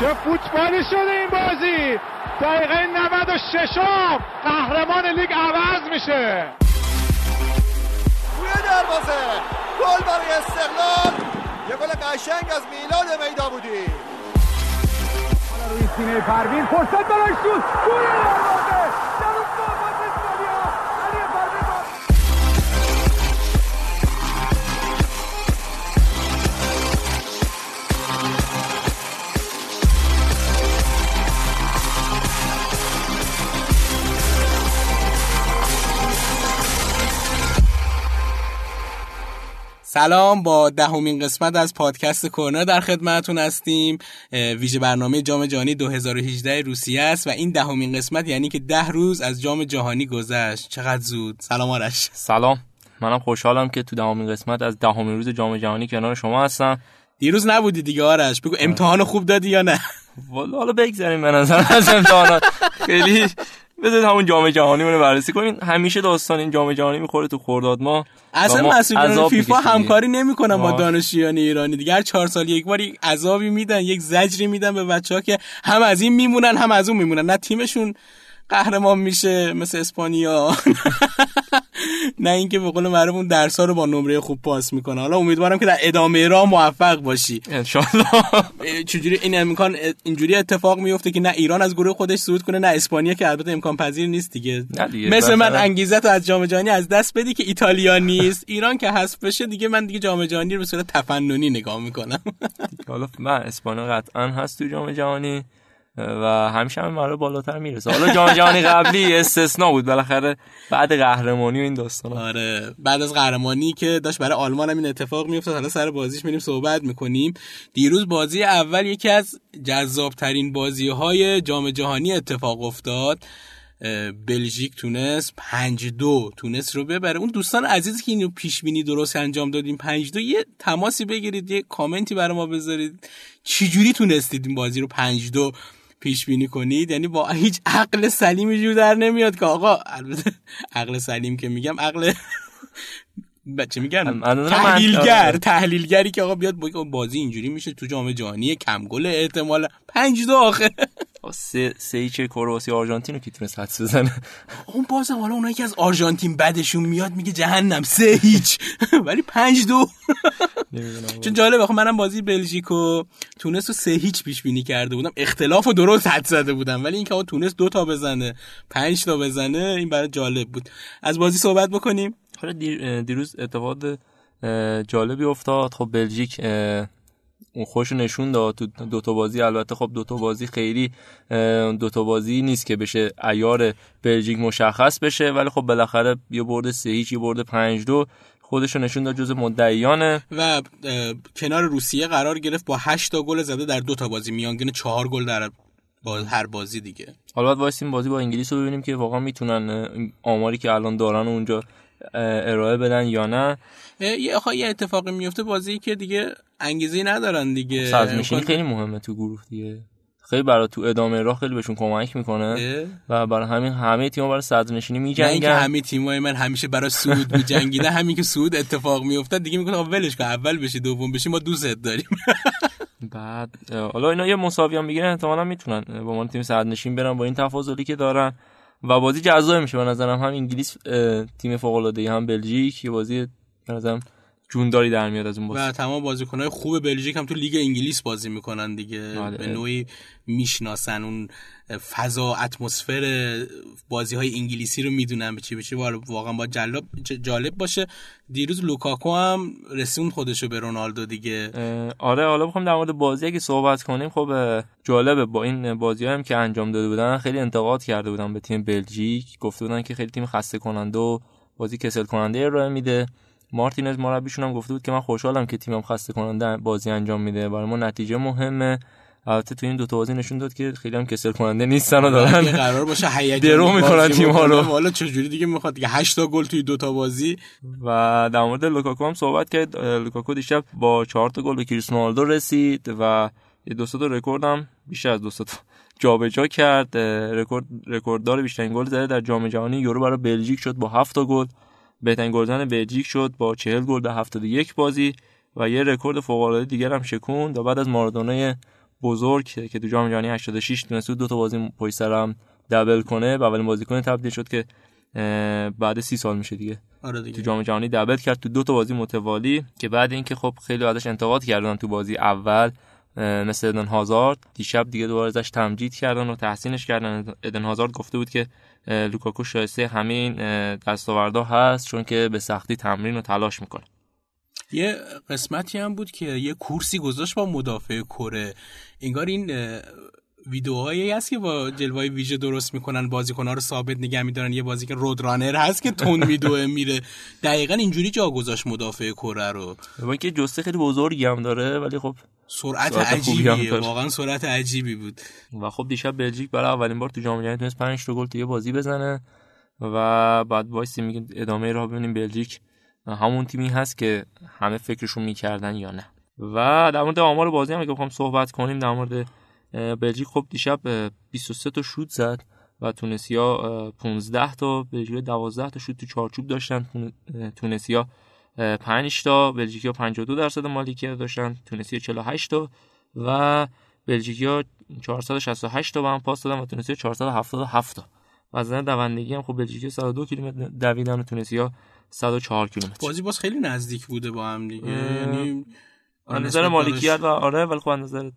چه فوتبالی شده این بازی. دقیقه 96 قهرمان لیگ عوض میشه. روی دروازه گل برای استقلال. یه گل قشنگ از میلاد میدا بودی. حالا روی سینه پروین فرصت برای شوت. روی دروازه سلام، با دهمین قسمت از پادکست کرنر در خدمتتون هستیم. ویژه برنامه جام جهانی 2018 روسیه است و این دهمین قسمت، یعنی که 10 روز از جام جهانی گذشت. چقدر زود. سلام آرش. سلام، منم خوشحالم که تو دهمین قسمت از دهمین روز جام جهانی کنار شما هستم. دیروز نبودی دیگه آرش، بگو امتحانو خوب دادی یا نه؟ والله حالا بگذاریم به نظر از امتحانات. خیلی بذارید همون جام جهانی مون بررسی کنین. همیشه داستان این جام جهانی میخوره تو خرداد ما. اصلا مسئولان فیفا همکاری نمیکنن با دانشجویان ایرانی دیگه. هر 4 سال یک بار یک عذابی میدن، یک زجری میدن به بچه‌ها که هم از این میمونن هم از اون میمونن. نه تیمشون قهرمان میشه مثل اسپانیا، نه اینکه به قول معروف اون درس‌ها رو با نمره خوب پاس میکنه. حالا امیدوارم که در ادامه راه موفق باشی ان شاء الله. چجوری این امکان اینجوری اتفاق میفته که نه ایران از گروه خودش صعود کنه، نه اسپانیا که البته امکان پذیر نیست دیگه. مثل من انگیزه تو از جام جهانی از دست بدی که ایتالیا نیست، ایران که حذف بشه دیگه من دیگه جام جهانی رو به صورت تفننی نگاه میکنم. حالا من اسپانیا قطعا هست تو جام جهانی و همیشه هم مرا بالاتر میرسه. حالا جام جهانی قبلی استثنا بود بالاخره، بعد قهرمانی و این داستانا. آره، بعد از قهرمانی که داشت برای آلمان هم این اتفاق میافتاد. حالا سر بازیش میریم صحبت میکنیم. دیروز بازی اول یکی از جذابترین بازی‌های جام جهانی اتفاق افتاد. بلژیک تونس 5-2 تونس رو ببره. اون دوستان عزیزی که اینو پیش بینی درست انجام دادیم 5-2، یه تماسی بگیرید، یه کامنتی برای ما بذارید. چجوری تونستید این بازی رو 5-2 پیش بینی کنید؟ یعنی با هیچ عقل سلیمی جور در نمیاد که آقا، البته عقل سلیم که میگم عقل بچه میگم تحلیلگری که آقا بیاد بازی اینجوری میشه تو جام جهانی، کم گل، احتمال 5-2 آخر. سه کرواسی آرژانتین رو کی تونست حدس بزنه؟ اون بازم حالا اونایی که از آرژانتین بدشون میاد میگه جهنم 3-0، ولی 5-2 چون جالبه. خب منم بازی بلژیک و تونس رو 3-0 پیش بینی کرده بودم، اختلافو درست حدس زده بودم، ولی اینکه اون تونس 2 تا بزنه 5 تا بزنه این برای جالب بود. از بازی صحبت بکنیم. حالا دیروز اتفاق جالبی افتاد. خب بلژیک اون خوش نشون داد تو 2 تا بازی. البته خب 2 تا بازی خیلی 2 تا بازی نیست که بشه عیار بلژیک مشخص بشه، ولی خب بالاخره یه برد 3-0 یه برد 5-2 خودشو نشون داد، جزو مدعیانه و کنار روسیه قرار گرفت با 8 تا گل زده در 2 تا بازی، میانگین 4 گل در هر بازی دیگه. حالا باید وایسیم بازی با انگلیس رو ببینیم که واقعا میتونن آماری که الان دارن اونجا ارائه بدن یا نه. یه اتفاقی میفته، بازی که دیگه انگیزه ندارن دیگه. سازمیشین خیلی مهمه تو گروه دیگه، خیلی برای تو ادامه راه خیلی بهشون کمک میکنه و برای همین همه تیم‌ها برای صدرنشینی میجنگن. نه اینکه همه تیم‌های من همیشه برای صعود میجنگیدن. همین که صعود اتفاق میافتاد دیگه میگن آقا ولش کن، اول بشی دوم بشی ما دوست داریم. بعد حالا اینا یه مساوی هم میگیرن، احتمالاً میتونن با من تیم صدرنشین برن با این تفاضلی که دارن و بازی جذاب میشه به نظرم. هم انگلیس تیم فوق‌العاده‌ای، هم بلژیک، یه بازی به نظرم جونداری در میاد از اون بازی. و تمام بازیکن‌های خوب بلژیک هم تو لیگ انگلیس بازی میکنن دیگه. به نوعی میشناسن اون فضا، اتمسفر بازی‌های انگلیسی رو میدونن به چی واقعا با جالب باشه. دیروز لوکاکو هم رسوند خودشو به رونالدو دیگه. آره، حالا می‌خوام در مورد بازی که صحبت کنیم. خب جالبه، با این بازی‌ها هم که انجام داده بودن خیلی انتقاد کرده بودن به تیم بلژیک، گفته بودن که خیلی تیم خسته کننده و بازی کسل کننده رو میده. مارتینز مربیشون هم گفته بود که من خوشحالم که تیمم خسته کننده بازی انجام میده، برای ما نتیجه مهمه. البته تو این 2 تا بازی نشون داد که خیلی هم کسل کننده نیستن و دارن قرار باشه هیجان درو میکنن تیم ها رو. حالا چجوری دیگه میخواد دیگه 8 تا گل توی 2 تا بازی. و در مورد لوکاکو هم صحبت کرد. لوکاکو دیشب با 4 تا گل به کریستیانو رونالدو رسید و 200 تا رکورد هم بیشتر از 200 جابجا کرد. رکورددار بیشترین گل زده در جام جهانی یورو برای بلژیک شد با 7 تا گل. بهترین گلزن بلژیک شد با 40 گل در 71 بازی و یه رکورد فوق‌العاده دیگر هم شکوند. بعد از مارادونا بزرگ که تو جام جهانی 86 تونست دو تا بازی پشت سرم دبل کنه و اولین بازیکن تبدیل شد که بعد 30 سال میشه دیگه. آره دیگه. تو جام جهانی دبل کرد تو دو تا بازی متوالی که بعد اینکه خب خیلی ازش انتقاد کردن تو بازی اول مثل ایدن هازارد، دیشب دیگه دوباره ازش تمجید کردن و تحسینش کردن. ایدن هازارد گفته بود که لوکاکو شایسته همین دستاوردها هست چون که به سختی تمرین و تلاش میکنه. یه قسمتی هم بود که یه کورسی گذاشت با مدافع کره، انگار این ویدئوهایی هست که با جلوه‌های ویژه درست میکنن بازیکن‌ها رو ثابت نگه می‌دارن، یه بازی که رودرانر هست که تون ویدئو میره، دقیقاً اینجوری جا گذاشت مدافع کره رو. با که جسته خیلی بزرگی هم داره ولی خب سرعت عجیبیه، واقعا سرعت عجیبی بود. و خب دیشب بلژیک برای اولین بار تو جام جهانی تونست 5 تا گل تو یه بازی بزنه و بعد وایسی میگه ادامه راه ببینیم بلژیک همون تیمی هست که همه فکرشون میکردن یا نه. و در مورد آمار بازی هم اگه بخوام صحبت کنیم در مورد بلژیک، خب دیشب 23 تا شوت زد و تونسیا 15 تا، بلژیکیا 12 تا شوت تو چارچوب داشتن، تونسیا 5 تا، بلژیکیا 52% مالکیت داشتن، تونسیا 48 تا و بلژیکیا 468 تا به هم پاس دادن و تونسیا 477 تا. وزن دوندگی هم خب بلژیکیا 102 کیلومتر دویدن و تونسیا 104 کیلومتر. بازی باز خیلی نزدیک بوده با هم دیگه، یعنی نظر مالکیت و آره ولی خب نظر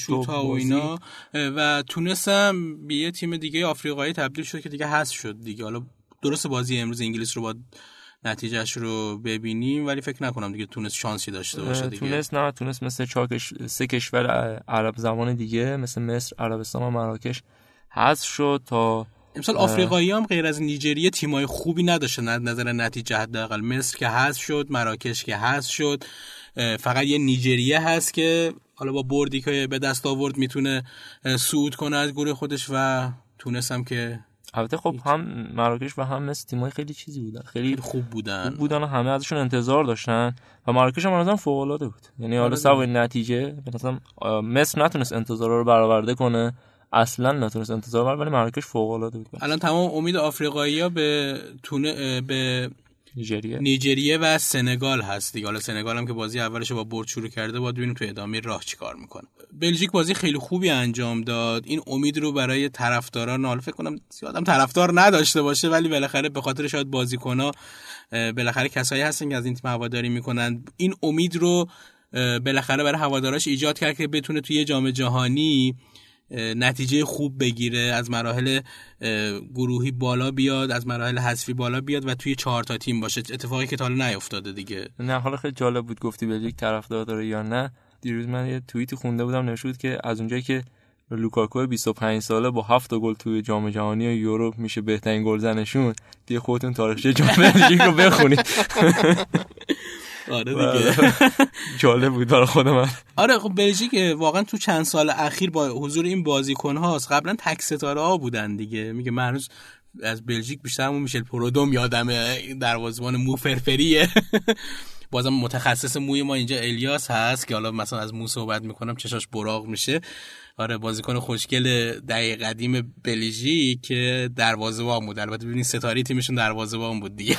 شوت‌ها و اینا. و تونس هم به یه تیم دیگه آفریقایی تبدیل شد که دیگه حذف شد دیگه. حالا درست بازی امروز انگلیس رو با نتیجهش رو ببینیم ولی فکر نکنم دیگه تونس شانسی داشته باشه دیگه. تونس مثل 4 کشور عرب زبان دیگه مثل مصر، عربستان و مراکش حذف شد. تا امسال آفریقایی هم غیر از نیجریه تیمای خوبی نداشتن از نظر نتیجه، حداقل مصر که حذف شد، مراکش که حذف شد، فقط یه نیجریه هست که حالا با بردی که به دست آورد میتونه صعود کنه از گروه خودش و تونس هم که البته خب هم مراکش و هم مصر تیمای خیلی چیزی بودن، خیلی خوب بودن و همه ازشون انتظار داشتن و مراکش هم مثلا فوق العاده بود، یعنی حالا سوای نتیجه مثلا مصر نتونست انتظارا رو برآورده کنه، اصلا نتونست انتظار برآورده، ولی مراکش فوق العاده بود. الان تمام امید آفریقایی‌ها به نیجریه و سنگال هست دیگه. حالا سنگال هم که بازی اولش با برد شروع کرده، باید ببینیم تو ادامه راه چیکار میکنه. بلژیک بازی خیلی خوبی انجام داد، این امید رو برای طرفداران، حالا فکر کنم زیادم طرفدار نداشته باشه ولی بالاخره به خاطر شاید بازیکن‌ها، بالاخره کسایی هستن که از این تیم هواداری میکنن، این امید رو بالاخره برای هواداراش ایجاد کرد که بتونه توی جام جهانی نتیجه خوب بگیره، از مراحل گروهی بالا بیاد، از مراحل حذفی بالا بیاد و توی 4 تا تیم باشه، اتفاقی که تا حالا نیافتاده دیگه. نه حالا خیلی جالب بود گفتی بلژیک طرفدار داره یا نه. دیروز من یه توییت خونده بودم نوشته بود که از اونجایی که لوکاکو 25 ساله با 7 گل توی جام جهانی و یورو میشه بهترین گلزنشون، دیگه خودتون تاریخچه جام بلژیک رو بخونید. آره دیگه جالب بود برای خود من. آره خب بلژیک واقعا تو چند سال اخیر با حضور این بازیکن هاست، قبلا تک ستاره ها بودن دیگه. میگه من هنوز از بلژیک بیشتر همون میشل پرودوم یادمه، دروازه‌بان مو فرفریه. بازم متخصص موی ما اینجا الیاس هست که حالا مثلا از مو صحبت میکنم چشاش براق میشه. آره بازیکن خوشگل دقیق قدیم بلژیک که دروازه‌بان بود، البته ببینید ستاره تیمشون دروازه‌بان بود دیگه.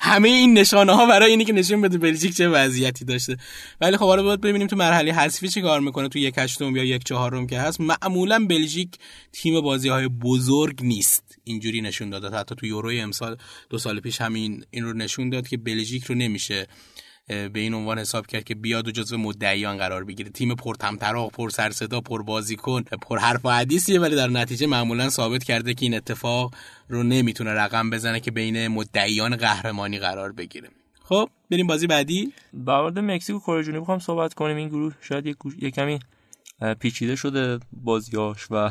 همه این نشانه ها برای اینی که نشون بده بلژیک چه وضعیتی داشته. ولی خب حالا باید ببینیم تو مرحله حذفی چه کار میکنه، تو 1/8 یا 1/4 که هست. معمولا بلژیک تیم بازی های بزرگ نیست، اینجوری نشون داد. حتی تو یوروی امسال 2 سال پیش همین این رو نشون داد که بلژیک رو نمیشه به این عنوان حساب کرد که بیاد و جزو مدعیان قرار بگیره. تیم پرطمطراق، پر سر صدا، پر بازیکن، پر حرف و حدیثیه ولی در نتیجه معمولا ثابت کرده که این اتفاق رو نمیتونه رقم بزنه که بین مدعیان قهرمانی قرار بگیره. خب بریم بازی بعدی. در مورد مکزیک و کره جنوبی می‌خوام صحبت کنیم. این گروه شاید یک کمی پیچیده شده بازیاش و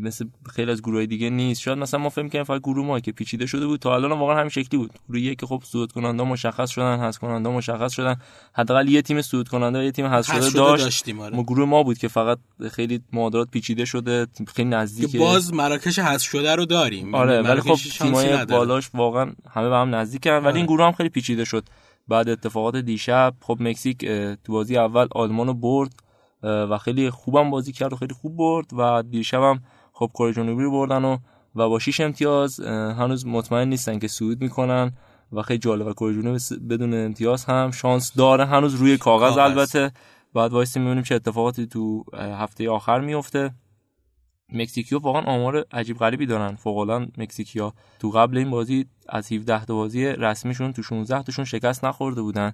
مثل خیلی از گروهای دیگه نیست. شاید مثلا ما فهم کنیم فقط گروه ما که پیچیده شده بود تا الان واقعا همین شکلی بود. گروهی که خب صعود کننده مشخص شدن، حذف کننده مشخص شدن، حداقل یه تیم صعود کننده و یه تیم حذف شده داشتیم. آره. ما گروه ما بود که فقط خیلی معادلات پیچیده شده، خیلی نزدیکه. که باز مراکش حذف شده رو داریم. آره ولی خب تیمای بالاش واقعا همه به هم نزدیکن. ولی این گروه هم خیلی پیچیده شد بعد اتفاقات دیشب. خب مکزیک تو بازی اول آلمانو برد و خیلی خوبم بازی کرد و خیلی خوب برد و دیشبم خب کره جنوبی رو بردن و با 6 امتیاز هنوز مطمئن نیستن که صعود میکنن و خیلی جالبه. کره جنوبی بدون امتیاز هم شانس داره هنوز روی کاغذ البته، بعد وایسیم می‌بینیم چه اتفاقاتی تو هفته آخر میفته. مکزیکی‌ها واقعا آمار عجیب غریبی دارن. فوق‌العاده مکزیکی‌ها تو قبل این بازی از 17 تا بازی رسمیشون تو 16 تاشون شکست نخورده بودن.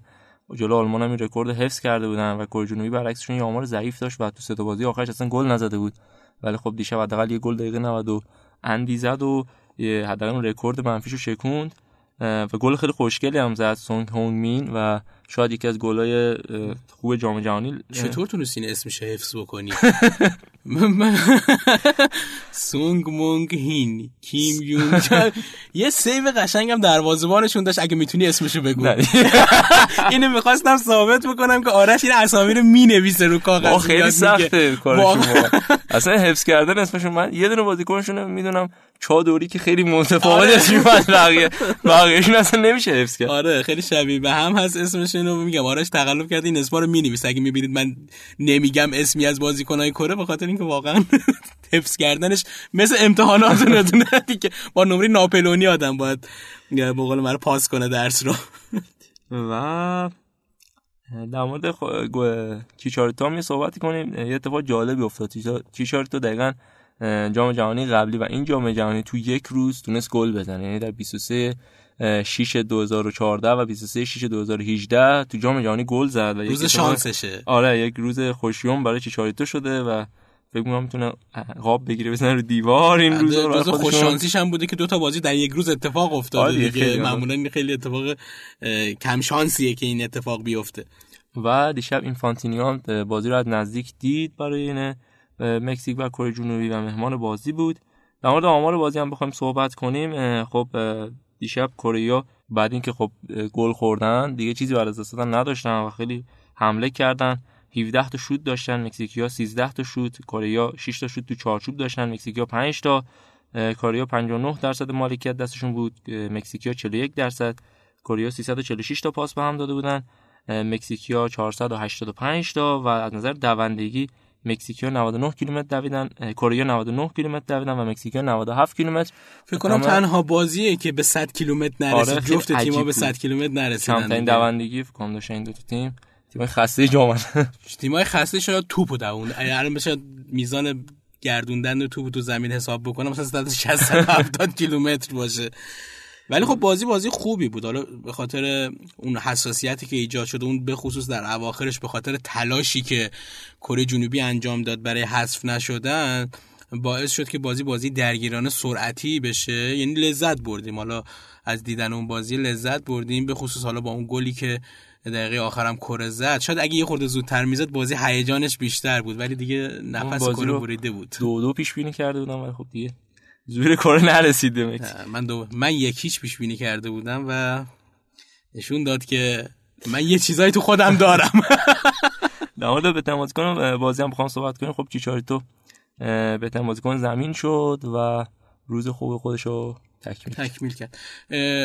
جلو آلمان هم این رکورد حفظ کرده بودن و کره جنوبی برعکسشون یه آمار ضعیف داشت و تو سه تا بازی آخرش اصلا گل نزده بود. ولی خب دیشب حداقل یه گل دقیقه 90 اندی زد و حداقل رکورد منفیشو شکوند و گل خیلی خوشگلی هم زد سونگ هونگ مین و شاید یکی از گل‌های خوب جام جهانی. چطور تونستین اسمش حفظ بکنی؟ سونگ مونگ هین کیم یون یه سیو قشنگم دروازه‌بانشون داشت. اگه میتونی اسمشو بگو. اینو می‌خواستم ثابت بکنم که آرش این اسامی رو می‌نویسه رو کاغذ. واقعا خیلی سخته کار شما. اصلا حفظ کردن اسمشون، من یه دونه بازیکنشون رو می‌دونم چادری که خیلی متفاوت از بقیه‌شون اصلا نمیشه حفظ کرد. آره خیلی شبیه به هم هست اسمش. اینو میگم آرش تقلب کرد این اسما رو می‌نویسه. اگه می‌بینید من نمیگم اسمی از بازیکن‌های کره به خاطر اینکه واقعا حفظ کردنش مثل امتحاناتونه دیگه. با نمره ناپلونی آدم باید به قول من پاس کنه درس رو. و در مورد کیچارتو هم صحبت کنیم. یه اتفاق جالبی افتاد. کیچارتو دقیقاً جام جهانی قبلی و این جام جهانی تو یک روز تونست گل بزنه. یعنی در 23/6/2014 و 23/6/2018 تو جام جهانی گل زد و روز شانسشه. آره یک روز خوشیوم برای چیچاریتو شده و فکر می‌کنم میتونه قاب بگیره بزنه رو دیوار. این روز خوش شانسیش هم بوده که دو تا بازی در یک روز اتفاق افتاده دیگه. معمولا این خیلی اتفاق کم شانسیه که این اتفاق بیفته. و دیشب اینفانتینیان بازی رو از نزدیک دید برای اینه مکزیک و کره جنوبی و مهمان بازی بود. در مورد آمار بازی هم بخوایم صحبت کنیم، خب دیشب کره‌ها بعد اینکه خب گل خوردن دیگه چیزی برای از دست دادن نداشتن و خیلی حمله کردن. 17 تا شوت داشتن مکزیکی‌ها، 13 تا شوت، کره‌ها 6 تا شوت تو چارچوب داشتن، مکزیکی‌ها 5 تا. کره‌ها 59% مالکیت دستشون بود، مکزیکی‌ها 41%. کره‌ها 346 تا پاس به هم داده بودن، مکزیکی‌ها 485 تا. و از نظر دوندگی مکزیکی‌ها 99 کیلومتر دویدن، کره‌ها 99 کیلومتر دویدن و مکزیکی‌ها 97 کیلومتر. فکر کنم تنها بازیه که به 100 کیلومتر نرسید. جفت تیم‌ها به 100 کیلومتر نرسیدن. کمترین دوندگی فکر کنم داشتن این دو تا تیم. تیم‌های خسته جامن. تیم‌های خسته شاید توپو دووند. الان بشه میزان گردوندن توپو تو زمین حساب بکنم مثلا 60 تا 70 کیلومتر باشه. ولی خب بازی خوبی بود. حالا به خاطر اون حساسیتی که ایجاد شده، اون به خصوص در اواخرش به خاطر تلاشی که کره جنوبی انجام داد برای حذف نشدن، باعث شد که بازی درگیرانه سرعتی بشه. یعنی لذت بردیم، حالا از دیدن اون بازی لذت بردیم، به خصوص حالا با اون گلی که دقیقه آخرم کره زد. شاید اگه یه خورده زودتر میزد بازی هیجانش بیشتر بود، ولی دیگه نفس کره بریده بود. 2-2 پیش بینی کرده بودم ولی خب دیگه زور کره نرسید. من یکیش پیش بینی کرده بودم و نشون داد که من یه چیزایی تو خودم دارم. در مورد بتن‌بازیکن بازی هم بخوام صحبت کنیم، خب چیچاریتو بتن‌بازیکن زمین شد و روز خوب خودشو تکمیل کرد.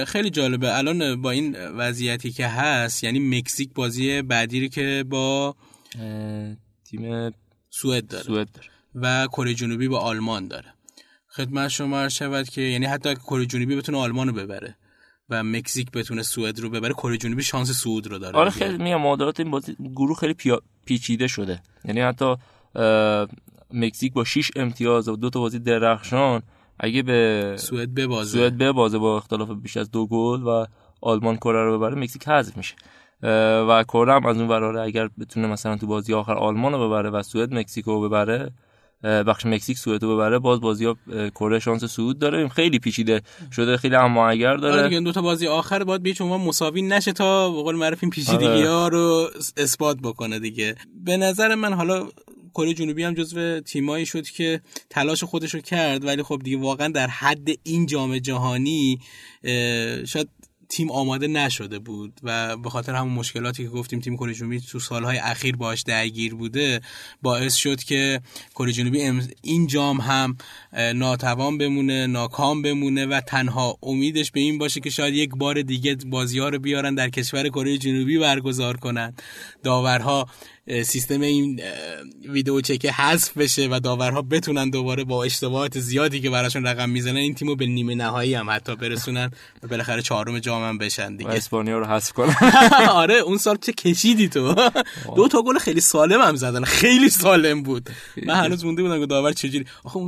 خیلی جالبه الان با این وضعیتی که هست، یعنی مکزیک بازی بعدی رو که با تیم سوئد داره و کره جنوبی با آلمان داره. خدمت شما عرض شود که یعنی حتی اگه کره جنوبی بتونه آلمان رو ببره و مکزیک بتونه سوئد رو ببره، کره جنوبی شانس صعود رو داره. آره خیلی میگم معادلات این بازی گروه خیلی پیچیده شده. یعنی حتی مکزیک با 6 امتیاز و 2 تا بازی درخشان اگه به سوئد ببازه با اختلاف بیش از 2 گل و آلمان کره رو ببره، مکزیک حذف میشه. و کره هم از اون وراره اگر بتونه مثلا تو بازی آخر آلمان رو ببره و سوئد مکزیک رو ببره، بخش مکزیک سوئد رو ببره، بازی‌ها کره شانس صعود داره. خیلی پیچیده شده، خیلی اما اگر داره. دیگه دو تا بازی آخر باید به عنوان مساوی نشه تا به قول معروف این پیچیدگی‌ها رو اثبات بکنه دیگه. به نظر من حالا کره جنوبی هم جزو تیمایی شد که تلاش خودش رو کرد، ولی خب دیگه واقعا در حد این جام جهانی شاید تیم آماده نشده بود و به خاطر همون مشکلاتی که گفتیم تیم کره جنوبی تو سالهای اخیر باهاش درگیر بوده، باعث شد که کره جنوبی این جام هم ناتوان بمونه، ناکام بمونه و تنها امیدش به این باشه که شاید یک بار دیگه بازی‌ها رو بیارن در کشور کره جنوبی برگزار کنن. داورها سیستم این ویدیو چک حذف بشه و داورها بتونن دوباره با اشتباهات زیادی که براشون رقم میزنن این تیمو به نیمه نهایی هم حتی برسونن و بالاخره چهارم جام هم بشن دیگه. اسپانیا رو حذف کنن. آره اون سال چه کشیدی تو. 2 تا گل خیلی سالم هم زدن، خیلی سالم بود. من هنوز مونده بودم که داور چجوری آخه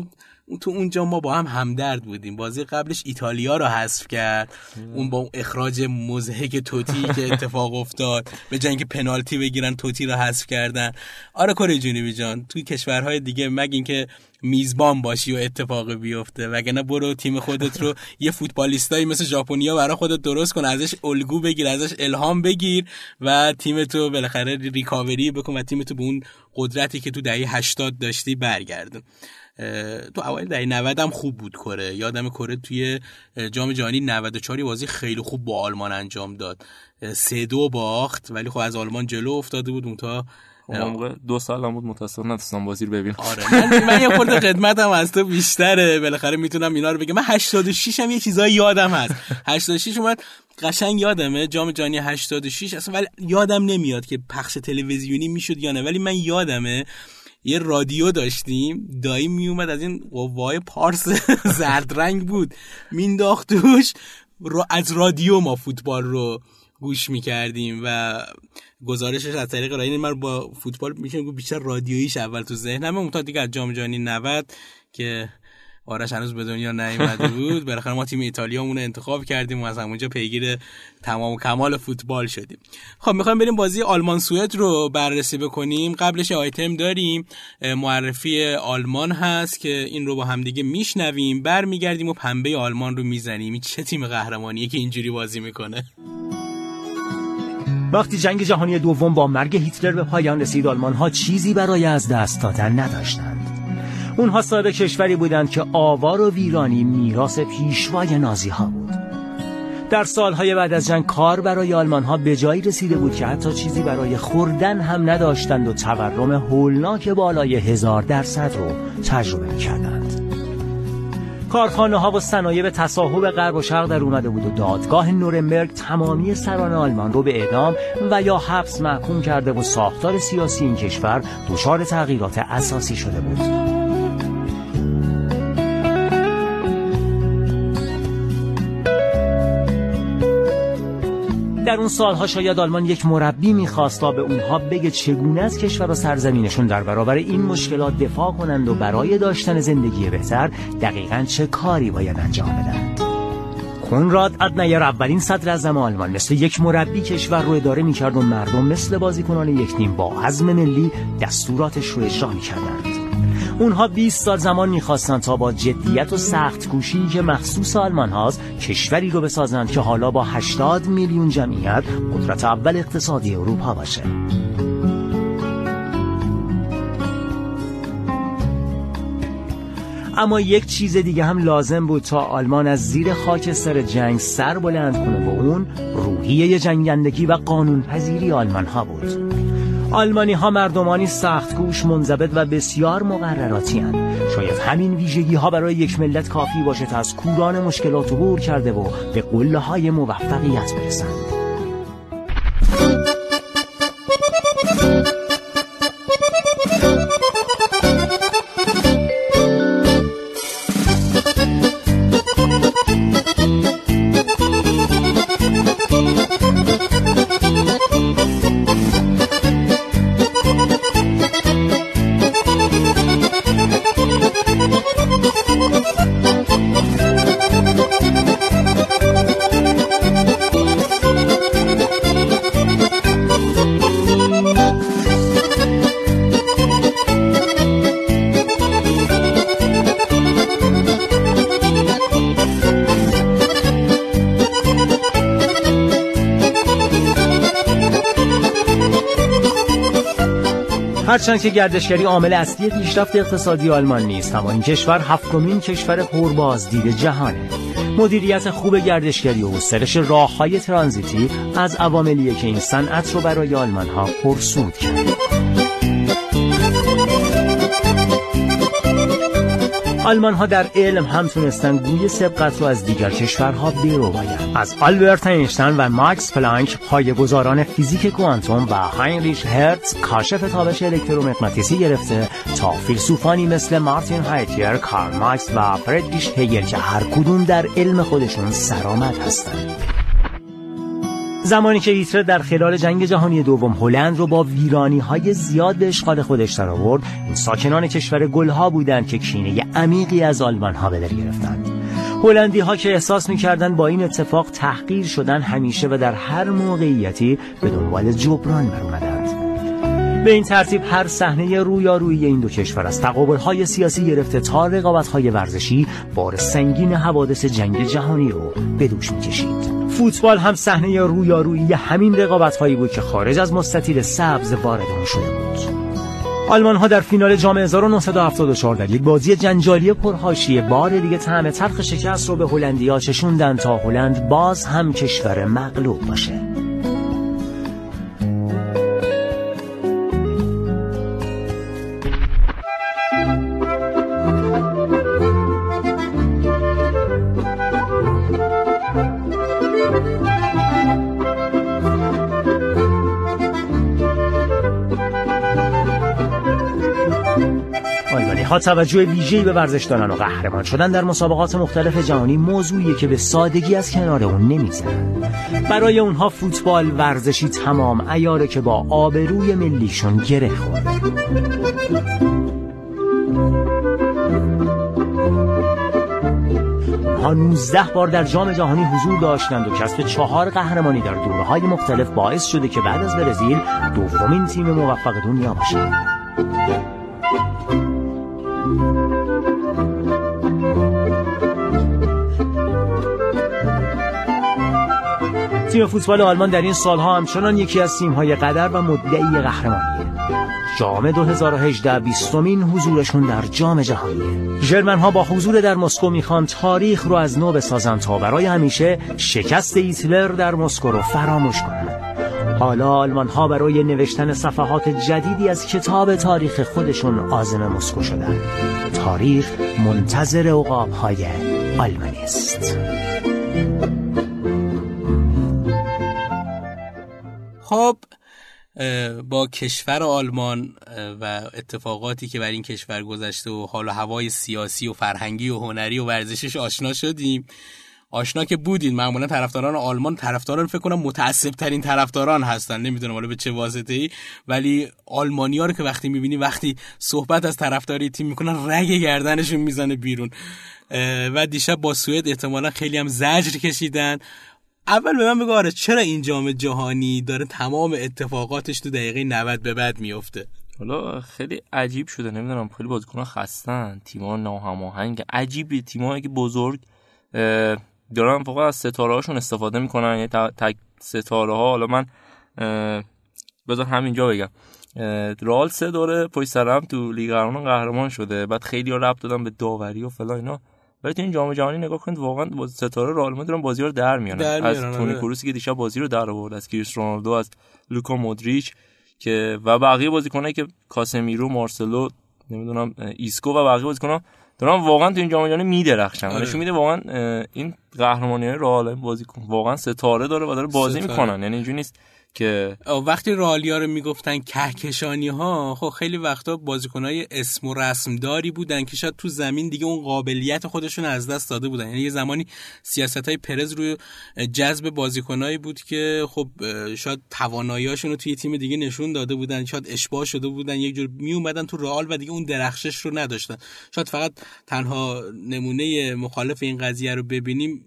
تو اونجا ما با هم همدرد بودیم. بازی قبلش ایتالیا رو حذف کرد، اون با اخراج مضحک توتی که اتفاق افتاد، به جای اینکه پنالتی بگیرن توتی رو حذف کردن. آره کره جنوبی جان، توی کشورهای دیگه مگه اینکه میزبان باشی و اتفاق بیفته، وگرنه برو تیم خودت رو یه فوتبالیستایی مثل ژاپنیا برای خودت درست کن، ازش الگو بگیر، ازش الهام بگیر و تیمتو بالاخره ریکاوری بکن و تیمتو به اون قدرتی که تو دهه 80 داشتی برگردون. تو اوایل دهه 90 هم خوب بود کره. یادم کره توی جام جهانی 94 بازی خیلی خوب با آلمان انجام داد، 3-2 باخت، ولی خب از آلمان جلو افتاده بود. اون تا عمر 2 سال هم بود متأسفانه نتونستم بازی رو ببینم. آره من یه خورده خدمتم از تو بیشتره، بالاخره میتونم اینا رو بگم. من 86 هم یه چیزایی یادم هست. 86 اومد قشنگ یادمه، جام جهانی 86 اصلا، ولی یادم نمیاد که پخش تلویزیونی میشد یا نه، ولی من یادمه یه رادیو داشتیم، دایی میومد از این قوای پارس زرد رنگ بود مینداخت توش، از رادیو ما فوتبال رو گوش میکردیم و گزارشش از طریق رادیو. من با فوتبال میشم بیشتر رادیوییش اول تو ذهنمه. اون تا دیگه از جام جهانی 90 که آرش هنوز به دنیا نیامده بود، بالاخره ما تیم ایتالیامون رو انتخاب کردیم و از همونجا پیگیر تمام و کمال فوتبال شدیم. خب میخوایم بریم بازی آلمان سوئد رو بررسی بکنیم. قبلش آیتم داریم، معرفی آلمان هست که این رو با همدیگه میشنویم، برمیگردیم و پنبه آلمان رو میزنیم. چه تیم قهرمانیه که اینجوری بازی میکنه. وقتی جنگ جهانی دوم با مرگ هیتلر به پایان رسید، آلمان‌ها چیزی برای از دست دادن نداشتند. اونها صاحب کشوری بودند که آوار و ویرانی میراث پیشوای نازی ها بود. در سالهای بعد از جنگ کار برای آلمان ها به جایی رسیده بود که حتی چیزی برای خوردن هم نداشتند و تورم هولناک بالای 1000% رو تجربه می‌کردند. کارخانه ها و صنایع به تصاحب غرب و شرق در اومده بود و دادگاه نورنبرگ تمامی سران آلمان رو به اعدام و یا حبس محکوم کرده و ساختار سیاسی این کشور دچار تغییرات اساسی شده بود. در اون سالها شاید آلمان یک مربی میخواست تا به اونها بگه چگونه از کشور و سرزمینشون در برابر این مشکلات دفاع کنند و برای داشتن زندگی بهتر دقیقاً چه کاری باید انجام بدن. کنراد ادنایر اولین صدر اعظم آلمان مثل یک مربی کشور رو اداره میکرد و مردم مثل بازیکنان یک تیم با عزم ملی دستوراتش رو اجرا میکردند. اونها 20 سال زمان می‌خواستند تا با جدیت و سخت‌کوشی که مخصوص آلمان هاست کشوری رو بسازند که حالا با 80 میلیون جمعیت قدرت اول اقتصادی اروپا باشه. اما یک چیز دیگه هم لازم بود تا آلمان از زیر خاکستر جنگ سر بلند کنه و اون روحیه جنگندگی و قانون‌پذیری آلمان ها بود. آلمانی ها مردمانی سختگوش، منضبط و بسیار مقرراتی هستند. شاید همین ویژگی ها برای یک ملت کافی باشه تا از کوران مشکلات عبور کرده و به قله های موفقیت برسند. هرچند که گردشگری عامل اصلی پیشرفت اقتصادی آلمان نیست، اما این کشور 7مین کشور پربازدید جهانه. مدیریت خوب گردشگری و گسترش راه‌های ترانزیتی از عواملیه که این صنعت رو برای آلمان‌ها پرسود کرد. آلمان ها در علم هم تونستن گوی سبقت رو از دیگر کشورها بیرون. از آلبرت اینشتین و ماکس پلانک، پایه‌گذاران فیزیک کوانتوم و هاینریش هرتز، کاشف تابش الکترومغناطیسی گرفته تا فیلسوفانی مثل مارتین هایدگر، کارل مارکس و فریدریش هگل که هر کدوم در علم خودشون سرآمد هستند. زمانی که هیتلر در خلال جنگ جهانی دوم هلند رو با ویرانی‌های زیاد به اشغال خودش درآورد، این ساکنان کشور گلها بودند که کینه عمیقی از آلمان‌ها به دل گرفتند. هلندی‌ها که احساس می‌کردند با این اتفاق تحقیر شدن، همیشه و در هر موقعیتی به دنبال جبران برآمدند. به این ترتیب هر صحنه رویارویی این دو کشور از تقابل‌های سیاسی گرفته تا رقابت‌های ورزشی بار سنگین حوادث جنگ جهانی رو به دوش می‌کشید. فوتبال هم صحنه رویارویی همین رقابت‌هایی بود که خارج از مستطیل سبز وارد آن شده بود. آلمان‌ها در فینال جام 1974 در یک بازی جنجالی پرحاشیه بار دیگه طعم تلخ شکست رو به هلندی‌ها چشوندن تا هلند باز هم کشور مغلوب باشه. آلمانی‌ها توجه ویژه‌ای به ورزشدانان و قهرمان شدن در مسابقات مختلف جهانی موضوعیه که به سادگی از کنار اون نمیزنن. برای اونها فوتبال ورزشی تمام عیاره که با آبروی ملیشون گره خورد. اونها 19 بار در جام جهانی حضور داشتند و کسب 4 قهرمانی در دوره‌های مختلف باعث شده که بعد از برزیل دومین تیم موفق دنیا باشند. تیم فوتبال آلمان در این سالها همچنان یکی از تیم‌های قدر و مدعی قهرمانیه. جام 2018 بیستمین حضورشون در جام جهانیه. ژرمن‌ها با حضور در مسکو میخوان تاریخ رو از نو بسازن تا برای همیشه شکست هیتلر در مسکو رو فراموش کنن. حالا آلمان‌ها برای نوشتن صفحات جدیدی از کتاب تاریخ خودشون عازم مسکو شدن. تاریخ منتظر عقاب‌های آلمانی است. خب با کشور آلمان و اتفاقاتی که بر این کشور گذشته و حال و هوای سیاسی و فرهنگی و هنری و ورزشش آشنا شدیم. آشنا که بودین، معمولا طرفداران آلمان فکر کنم متعصب‌ترین طرفداران هستن، نمیدونم حالا به چه واسطه‌ای، ولی آلمانی‌ها رو که وقتی می‌بینی وقتی صحبت از طرفداری تیم می‌کنن رگ گردنشون میزنه بیرون. و دیشب با سوئد احتمالاً خیلی هم زجر کشیدن. اول به من بگو آره، چرا این جام جهانی داره تمام اتفاقاتش تو دقیقه 90 به بعد میفته؟ حالا خیلی عجیب شده، نمیدونم، خیلی بازیکن‌ها خستن، تیم‌ها ناهماهنگ، عجیبه، تیم‌هایی که بزرگ دارن فقط از ستاره‌هاشون استفاده می‌کنن، یعنی تک ستاره‌ها. حالا من بذار همینجا بگم رئال 3 دوره پشت سر هم تو لیگ قهرمانان قهرمان شده، بعد خیلی‌ها ربط دادن به داوری و فلان اینا، ولی تو این جام جهانی نگاه کنید واقعا با ستاره رئال مادرید بازی‌ها رو در میارن. از تونی کروسی که دیشب بازی رو در آورد، از کریستیانو رونالدو، از لوکا مودریچ که و بقیه بازیکنایی که کاسمیرو، مارسلو، نمیدونم ایسکو و بقیه بازیکن‌ها دارن واقعا تو این جام جهانی میدرخشن. نشون میده واقعا این قهرمانی‌های رئال بازیکن واقعا ستاره داره و داره بازی میکنن، یعنی اینجوری نیست که وقتی رئالیا رو میگفتن کهکشانی‌ها، خب خیلی وقتا بازیکن‌های اسم و رسمداری بودن که شاید تو زمین دیگه اون قابلیت خودشون از دست داده بودن. یعنی یه زمانی سیاست‌های پرز روی جذب بازیکنایی بود که خب شاید توانایی‌هاشون رو توی تیم دیگه نشون داده بودن، شاید اشباع شده بودن، یک جور میومدن تو رئال و دیگه اون درخشش رو نداشتن. شاید فقط تنها نمونه مخالف این قضیه رو ببینیم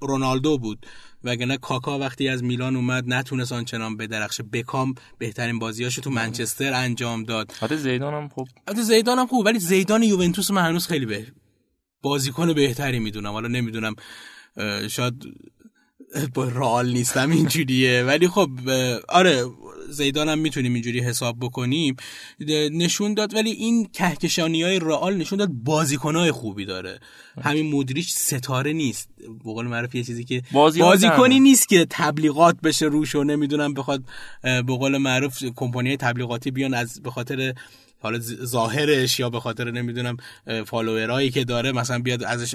رونالدو بود، وگرنه کاکا وقتی از میلان اومد نتونست آنچنان بدرخشه. بکام بهترین بازیاشو تو منچستر انجام داد. حتی زیدان هم خوب. ولی زیدان یوونتوس من هنوز خیلی بازیکن بهتری میدونم. حالا نمیدونم، شاید با رئال نیستم اینجوریه، ولی خب آره زیدان هم میتونیم اینجوری حساب بکنیم. نشون داد، ولی این کهکشانی‌های رئال نشون داد بازیکن‌های خوبی داره. همین مودریچ ستاره نیست، به قول معروف یه چیزی که بازیکنی نیست که تبلیغات بشه روش و نمیدونم بخواد به قول معروف کمپانی‌های تبلیغاتی بیان از به خاطر حالا ظاهرش یا به خاطر نمیدونم فالوورایی که داره مثلا بیاد ازش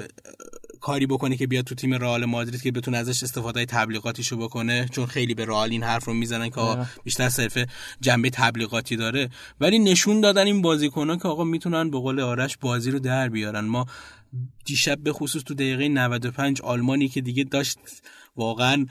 کاری بکنه که بیاد تو تیم رئال مادرید که بتونه ازش استفاده تبلیغاتیشو بکنه، چون خیلی به رئال این حرف رو میزنن که آقا بیشتر صرف جنبه تبلیغاتی داره، ولی نشون دادن این بازیکن‌ها که آقا میتونن به قول آرش بازی رو در بیارن. ما دیشب به خصوص تو دقیقه 95 آلمانی که دیگه داشت واقعا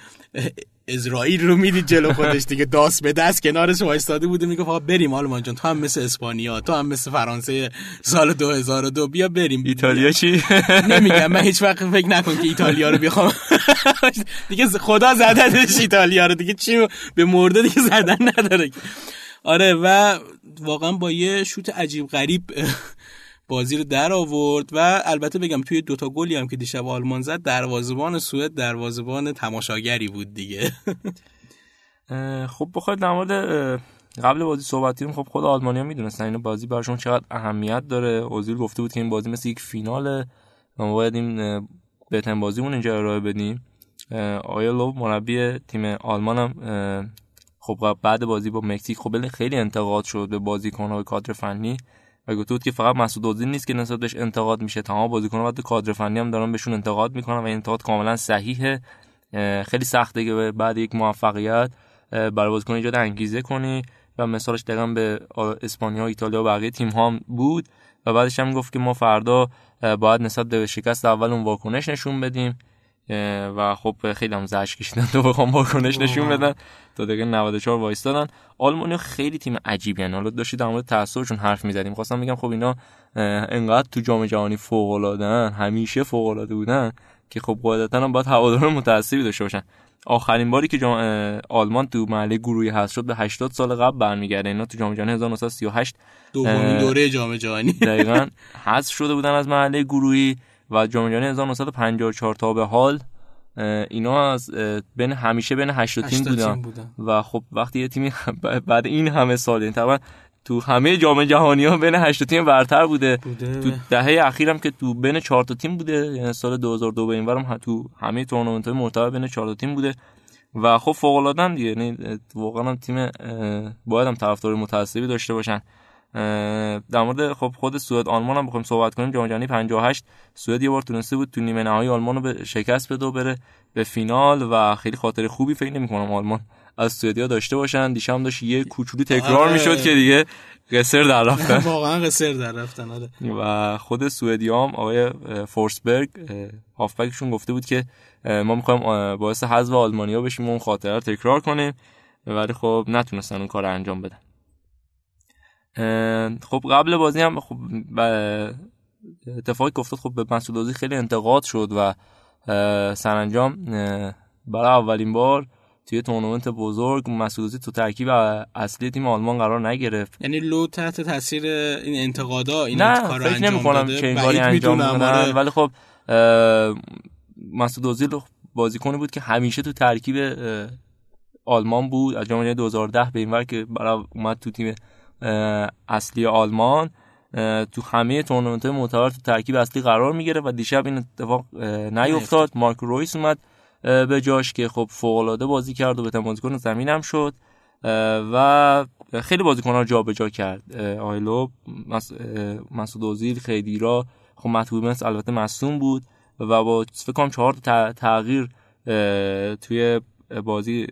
اسرائیل رو میدید جلو خودش دیگه، دست به دست کنارش وایستاده بود و میگفت آقا بریم آلمان جان، تو هم مثل اسپانیا، تو هم مثل فرانسه سال 2002 بیا بریم. ایتالیا چی؟ نمیگم، من هیچ وقت فکر نکنم که ایتالیا رو بخوام دیگه، خدا زدنش ایتالیا رو دیگه، چی به مرده دیگه زدن نداره. آره و واقعا با یه شوت عجیب غریب بازی رو در آورد و البته بگم توی دوتا گلی هم که دیشب آلمان زد دروازه‌بان سوئد دروازه‌بان تماشاگری بود دیگه. خب بخواد در مورد قبل بازی صحبت کنیم، خب خود آلمانی‌ها میدونستن این بازی براشون چقدر اهمیت داره. اوزیل گفته بود که این بازی مثل یک فیناله، ما باید این بهترین بازیمون اینجا ارائه بدیم. آیلو مربی تیم آلمان هم خب بعد بازی با مکزیک خب خیلی انتقاد شد به بازیکن‌ها و کادر فنی و گفته بود که فقط مسعود اوزیل نیست که نسبت بهش انتقاد میشه، تمام بازیکن‌ها و کادر فنی هم دارن بهشون انتقاد میکنن و این انتقاد کاملا صحیحه. خیلی سخته که بعد یک موفقیت برای بازیکن ایجاد انگیزه کنی و مثالش دقیقاً به اسپانیا، ایتالیا و بقیه تیم‌ها بود و بعدش هم گفت که ما فردا باید نسبت به شکست اول اون واکنش نشون بدیم و خب خیلی هم زشت کشیدن تو بخوام واکنش نشون بدن، تا دقیقه 94 وایستادن. آلمانی‌ها خیلی تیم عجیبی ان. حالا داشتید در مورد تأثیرشون حرف می‌زدیم، خواستم بگم خب اینا انقدر تو جام جهانی فوق‌العاده‌ان، همیشه فوق‌العاده بودن که خب قاعدتاً هم باید هواداران متأثری داشته باشن. آخرین باری که آلمان تو مرحله گروهی حذف شد به 80 سال قبل برمیگرده. اینا تو جام جهانی 1938 دومین دوره جام جهانی دقیقاً حذف شده بودن از مرحله گروهی و جام جهانی 1954 تا به حال اینا از بین همیشه بین 8 تیم بودن و خب وقتی یه تیمی بعد این همه سال، این طبعا تو همه جام جهانی ها بین 8 تیم برتر بوده. تو دهه اخیرم که تو بین 4 تا تیم بوده، یعنی سال 2002 به این ورم تو همه تورنمنت‌های معتبر بین 4 تا تیم بوده و خب فوق العاده دیگه، یعنی واقعا هم تیم باید هم طرفدار متعصبی داشته باشن. در مورد خب خود سوئد آلمان هم بخوایم صحبت کنیم، جام جهانی 58 سوئد یه بار تونسته بود تو نیمه نهایی آلمان رو به شکست بده و بره به فینال و خیلی خاطر خوبی فکر نمی‌کنم آلمان از سوئدیا داشته باشن. دیشب هم داشت یه کوچولو تکرار میشد که دیگه قصر در رفتن، واقعا قصر در رفتن. و خود سوئدیام آقای فورسبرگ هافبکشون گفته بود که ما می‌خوایم باعث حذف آلمانیا بشیم و اون خاطره رو تکرار کنیم، ولی خب نتونستن اون کارو انجام بدن. خب قبل بازی هم خب اتفاقی افتاد، خب به مسعود اوزیل خیلی انتقاد شد و سرانجام برای اولین بار توی تورنمنت بزرگ مسعود اوزیل تو ترکیب اصلی تیم آلمان قرار نگرفت. یعنی لو تحت تاثیر این انتقادا این کارو انجام داده، بعید میدونم ولی خب مسعود اوزیل بازیکنی بود که همیشه تو ترکیب آلمان بود، از جام جهانی 2010 به این ور که برای اومد تو تیم اصلی آلمان تو همه تورنمنت‌های معتبر تو ترکیب اصلی قرار میگیره و دیشب این اتفاق نیفتاد. مارک رویس اومد به جاش که خب فوق‌العاده بازی کرد و بهترین بازیکن زمین هم شد و خیلی بازیکن‌ها جابجا کرد. آیلو، مسعود اوزیل، خیدیرا، خب مطلوبنس البته مصدوم بود و با فکر کنم 4 تا تغییر توی بازی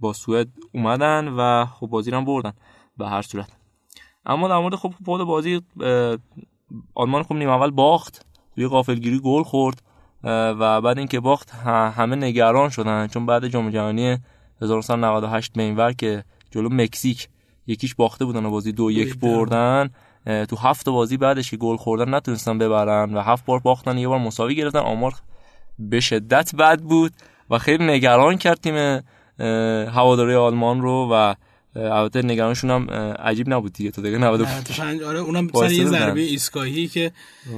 با سوئد اومدن و خب بازی رو بردن به هر صورت. اما در مورد خب بعد بازی آلمان خب نیمه اول باخت، توی غافلگیری گل خورد و بعد اینکه باخت همه نگران شدن، چون بعد جام جهانی 1998 به این ور که جلو مکزیک یکیش باخته بودن و بازی 2-1 بردن، تو 7 بازی بعدش که گل خوردن نتونستن ببرن و 7 بار باختن، یه بار مساوی گرفتن. آمار به شدت بد بود و خیلی نگران کرد تیم هواداری آلمان رو و البته نگرانشون هم عجیب نبود دیگه، تا دقیقه 95 آره اونم سر یه ضربه ایستگاهی که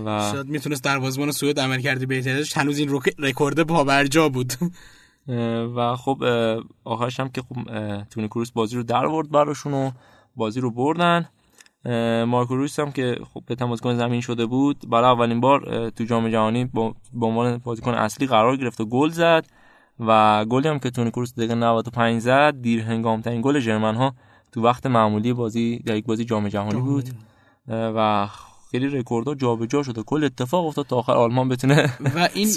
شاید میتونست دروازه‌بان سوئد عمل کرده بهترش، هنوز این رکورد پابرجا بود و خب آخرش هم که خب تونی کروس بازی رو در آورد براشون و بازی رو بردن. مارکو رویس هم که خب به بازیکن زمین شده بود، برای اولین بار تو جام جهانی به عنوان بازیکن اصلی قرار گرفت و گل زد و گلی هم که تونی کروس دقیقه 95 زد دیر هنگام ترین گل ژرمن‌ها تو وقت معمولی بازی در یک بازی جام جهانی بود و خیلی رکوردها جابجا شده، کل اتفاق افتاد تا آخر آلمان بتونه و این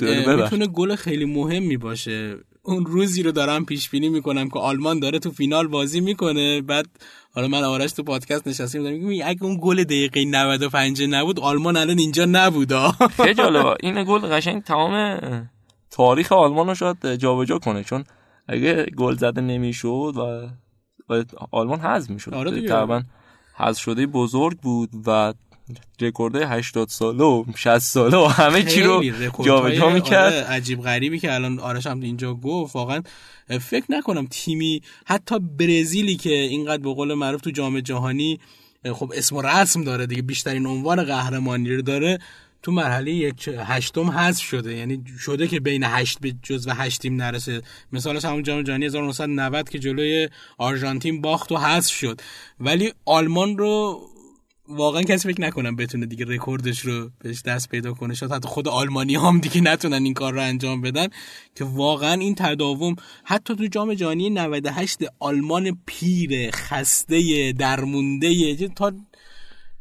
میتونه گل خیلی مهمی باشه. اون روزی رو دارم پیش بینی میکنم که آلمان داره تو فینال بازی میکنه، بعد حالا من آرش تو پادکست نشستیم میگم اگه اون گل دقیقه 95 نبود آلمان الان اینجا نبود. خیلی جالبه، این گل قشنگ تمام تاریخ آلمان رو شاید جابجا کنه، چون اگه گل زده نمیشد و آلمان حذف میشد. آره تقریبا حذف شده بزرگ بود و رکوردهای 80 ساله و 60 ساله و همه چی رو جابجا می‌کرد. عجیب غریبی که الان آرش هم اینجا گفت، واقعا فکر نکنم تیمی حتی برزیلی که اینقدر به قول معروف تو جام جهانی خب اسم و رسم داره دیگه، بیشترین عنوان قهرمانی رو داره، تو مرحله یک هشتم حذف شده. یعنی شده که بین 8 به جزو 8 تیم نرسه. مثالش همون جام جهانی 1990 که جلوی آرژانتین باخت و حذف شد، ولی آلمان رو واقعا کسی فکر نکنم بتونه دیگه رکوردش رو بهش دست پیدا کنه، شاید حتی خود آلمانی هم دیگه نتونن این کار رو انجام بدن. که واقعا این تداوم حتی تو جام جهانی 98 آلمان پیر خسته درمونده تا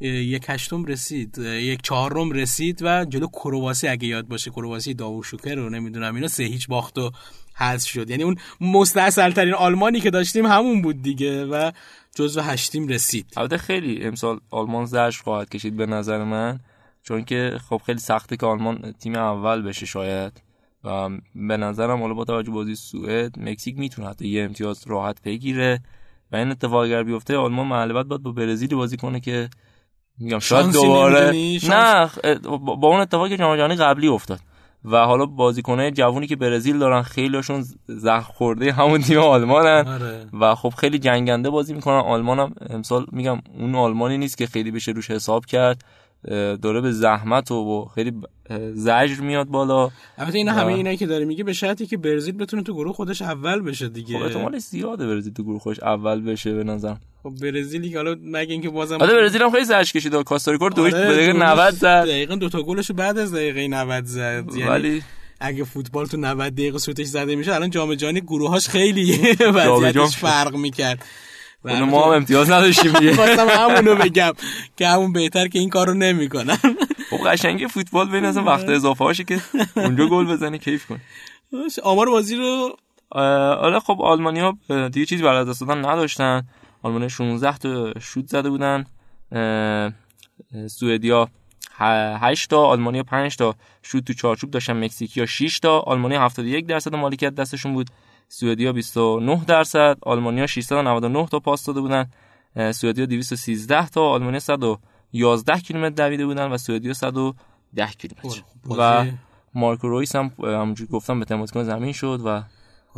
یک هشتم رسید، یک چهارم رسید و جلو کرواسی، اگه یاد باشه کرواسی داوشوکر رو نمیدونم اینا 3-0 باخت و حذف شد. یعنی اون مستاصل ترین آلمانی که داشتیم همون بود دیگه و جزو هشتیم رسید. البته خیلی امسال آلمان زرش خواهد کشید به نظر من، چون که خب خیلی سخته که آلمان تیم اول بشه شاید، و به نظرم حالا با توجه بازی سوئد مکزیک میتونه حتی یه امتیاز راحت بگیره و این اتفاق اگر بیفته آلمان معلومات باید با برزیل بازی کنه که میگم شاید دوباره نه با اون اتفاقی که جام جهانی قبلی افتاد و حالا بازیکنای جوونی که برزیل دارن خیلیشون زخم خورده همون تیم آلمانن. آره. و خب خیلی جنگنده بازی میکنن. آلمان هم امسال میگم اون آلمانی نیست که خیلی بشه روش حساب کرد، داره به زحمت و خیلی زجر میاد بالا. البته اینا همه اینا که داره میگه به شرطی که برزیل بتونه تو گروه خودش اول بشه دیگه. خب احتمال زیاده برزیل تو گروه خودش اول بشه به نظرم. خب برزیلی که حالا مگه اینکه بازم آره برزیل هم خیلی زجر کشید و کاستاریکا دوش به دقیقه 90 زد. دقیقاً دوتا گلشو بعد از دقیقه 90 زد. ولی اگه فوتبال تو 90 دقیقه سوتش زده میشه الان جام جهانی گروهاش خیلی وضعیتش فرق میکرد. اون ما هم امتیاز نداشتیم دیگه. خواستم همونو بگم که همون بهتر که این کارو نمیکنن. خب قشنگه فوتبال ببین اصلا وقت اضافه هاشه که اونجا گل بزنی کیف کنی. آمار بازی رو آره خب آلمانی‌ها دیگه چیزی برای دست دادن نداشتن. آلمانی‌ها 16 تا شوت زده بودن. سوئدیا 8 تا، آلمانی‌ها 5 تا شوت تو چارچوب داشتن، مکزیکی‌ها 6 تا، آلمانی‌ها 71% مالکیت دستشون بود. سوئدیا 29%، آلمانیا 699 تا پاس داده بودن، سوئدیا 213 تا، آلمانیا 111 کیلومتر دویده بودن و سوئدیا 110 کیلومتر. و مارکو رویس هم همونجوری گفتم به تماسکن زمین شد و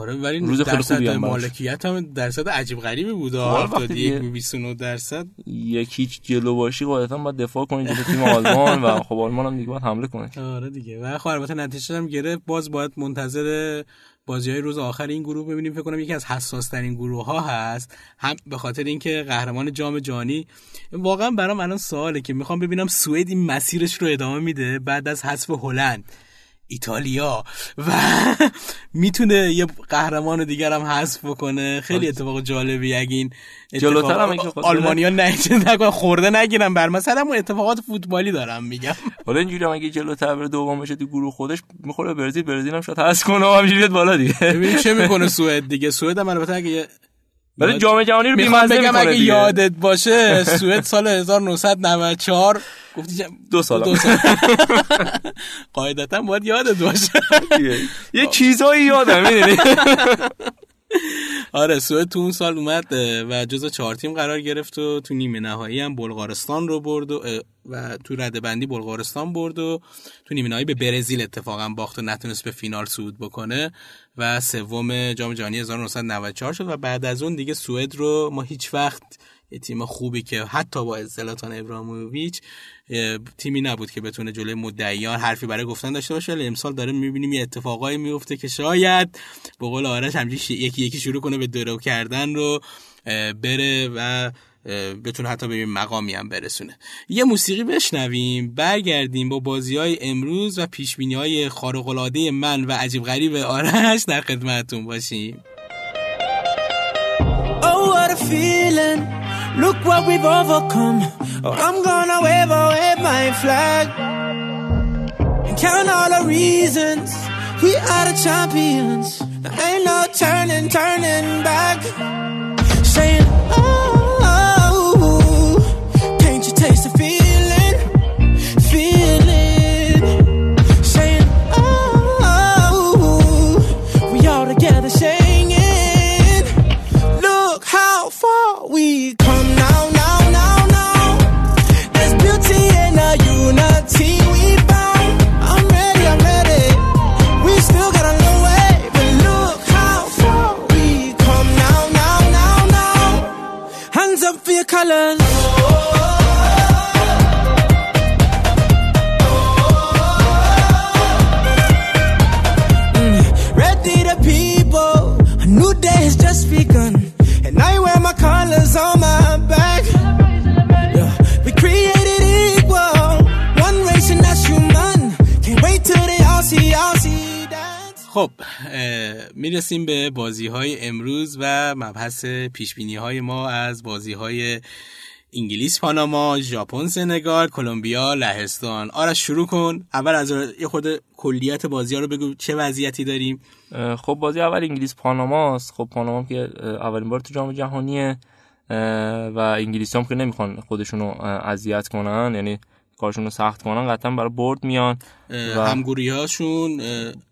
آره ولی روز درصد مالکیت هم درصد عجیب غریبی بود. 71%. یک هیچ جلو باشی قاعدتاً باید دفاع کنی جلو تیم آلمان و خب آلمان هم دیگه باید حمله کنه. آره دیگه. و خب البته نتیجه هم گرفت، باز باید منتظر بازی‌های روز آخر این گروه ببینیم. فکر کنم یکی از حساس‌ترین گروه‌ها هست، هم به خاطر اینکه قهرمان جام جهانی. واقعا برام الان سواله که میخوام ببینم سوئد این مسیرش رو ادامه میده بعد از حذف هلند، ایتالیا و میتونه یه قهرمان دیگر هم حذف کنه. خیلی اتفاق جالبی اگه این جلوتر هم آلمانی‌ها نکنه خورده نگیرن بر مثلا اون اتفاقات فوتبالی دارم میگم. حالا اینجوری هم اگه جلوتر بره دوم بشه تو گروه خودش میخوره برزیل، برزیل هم شاید حذف کنه و همینجوری بالا دیگه. ببین چه میکنه سوئد دیگه. سوئد هم البته اگه ولی جام جهانی رو بی‌مزه می‌کنه. اگه یادت باشه سوئد سال 1994 گفتی 2 سال قاعدتاً باید یادت باشه یه چیزایی یادم می‌دونی. آره سوئد تو اون سال اومد و جزو 4 تیم قرار گرفت و تو نیمه نهایی هم بلغارستان رو برد و تو رده‌بندی بلغارستان برد و تو نیمه نهایی به برزیل اتفاقا باخت و نتونست به فینال صعود بکنه و سوم جام جهانی 1994 شد. و بعد از اون دیگه سوئد رو ما هیچ وقت یه تیم خوبی که حتی با زلاتان ابراهیموویچ تیمی نبود که بتونه جلوی مدعیان حرفی برای گفتن داشته باشه، ولی امسال داره میبینیم یه اتفاقایی میفته که شاید به قول آرش همینجوری یکی یکی شروع کنه به درو کردن رو بره و بتونه حتی به مقامی هم برسونه. یه موسیقی بشنویم، برگردیم با بازی‌های امروز و پیش‌بینی‌های خارق‌العاده من و عجیب غریب آرش در خدمتتون باشیم. Oh, what a feeling. Look what we've overcome. Oh, I'm gonna wave my flag and count all the reasons we are the champions. There ain't no turning back. Saying, oh, oh, can't you taste the feeling? Saying, oh, oh, we all together singing. Look how far we come now. Colors. Ready the people, a new day has just begun, and I wear my colors on my back. Yeah. We created equal, one race and that's human. Can't wait till they all see that. خب میرسیم به بازی‌های امروز و مبحث پیش‌بینی‌های ما از بازی‌های انگلیس پاناما، ژاپن سنگال، کلمبیا لهستان. آرش شروع کن، اول از یه خود کلیات بازی‌ها رو بگو، چه وضعیتی داریم؟ خب بازی اول انگلیس پاناماست. خب پاناما که اولین بار تو جام جهانیه و انگلیسی‌ها هم که نمی‌خوان خودشونو اذیت کنن، یعنی کارشون رو سخت کنن، قطعا برای برد میان. همگوری‌هاشون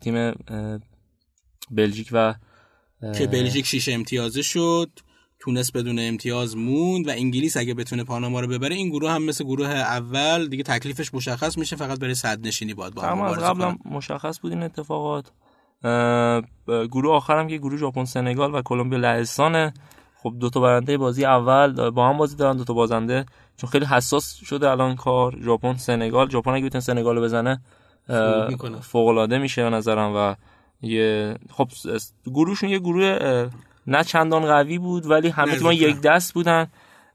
تیم بلژیک و که بلژیک 6 امتیازه شد، تونس بدون امتیاز موند و انگلیس اگه بتونه پاناما رو ببره، این گروه هم مثل گروه اول دیگه تکلیفش مشخص میشه، فقط برای صدرنشینی باید با هم مبارزه کنه. قبلا مشخص بود این اتفاقات. گروه آخرم که گروه ژاپن سنگال و کلمبیا لهستان. خب دو تا برنده بازی اول با هم بازی دارن، دو تا بازنده، چون خیلی حساس شده الان کار. ژاپن سنگال، ژاپن اگه بتونه سنگال رو بزنه فوق العاده میشه به نظرم. و خب گروهشون یه گروه نه چندان قوی بود ولی همه تیم‌ها یک دست بودن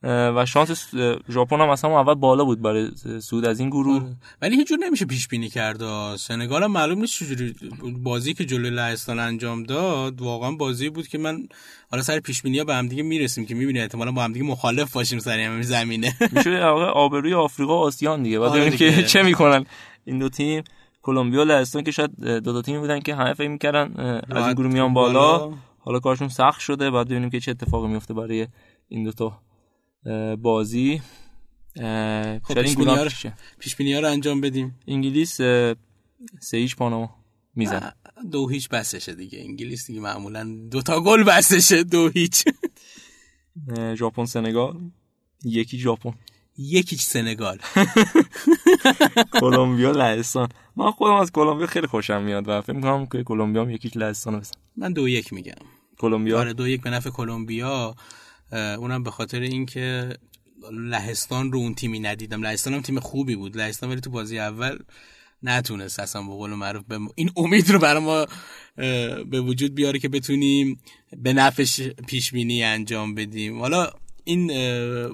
و شانس ژاپن هم اصلا اول بالا بود برای صعود از این گروه، ولی هیچ جور نمیشه پیش بینی کرد. سنگال هم معلوم نیست چجوری، بازی که جلوی لهستان انجام داد واقعا بازی بود که من حالا سر پیش بینی‌ها به هم دیگه میرسیم که می‌بینیم احتمالاً با هم دیگه مخالف باشیم سر همین زمینه. میشه آبروی آفریقا و آسیان دیگه، بعد ببینیم که چه می‌کنن این دو تیم. کلمبیا و لهستان که شاید دو تیمی بودن که همه فکر می‌کردن از این گروه میان بالا، حالا کارشون سخت شده، بعد ببینیم که چه اتفاقی میفته برای این دو تا بازی. خب پیش‌بینی‌ها رو انجام بدیم. انگلیس 3-0 پاناما میزنه. 2-0 بسشه دیگه، انگلیس دیگه معمولا دو تا گل بسشه. 2-0 ژاپن سنگال، 1-0 ژاپن، 1-0 سنگال. کلمبیا لهستان، من خودم از کلمبیا خیلی خوشم میاد و فکر می‌کنم که کلمبیا هم 1-0 لهستان بزنه. من 2-1 میگم کلمبیا. آره 2-1 به نفع کلمبیا، اونم به خاطر اینکه لهستان رو اون تیمی ندیدم. لهستان هم تیم خوبی بود لهستان، ولی تو بازی اول نتونست اصلا به قول معروف این امید رو برای ما به وجود بیاره که بتونیم به نفعش پیش بینی انجام بدیم. حالا این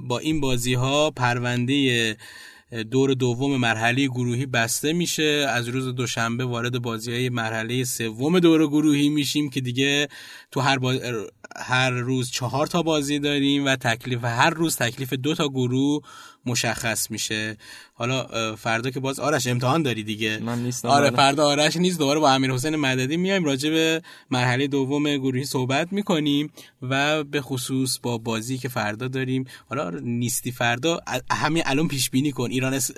با این بازی‌ها پرونده دور دوم مرحله گروهی بسته میشه. از روز دوشنبه وارد بازی‌های مرحله سوم دور گروهی میشیم که دیگه تو هر روز 4 تا بازی داریم و تکلیف هر روز تکلیف 2 تا گروه مشخص میشه. حالا فردا که باز آرش امتحان داری دیگه. من نیستم. آره فردا آرش نیست، دوباره با امیرحسین مددی میایم راجع به مرحله دوم گروهی صحبت میکنیم و به خصوص با بازی که فردا داریم. حالا نیستی فردا، همین الان پیش بینی کن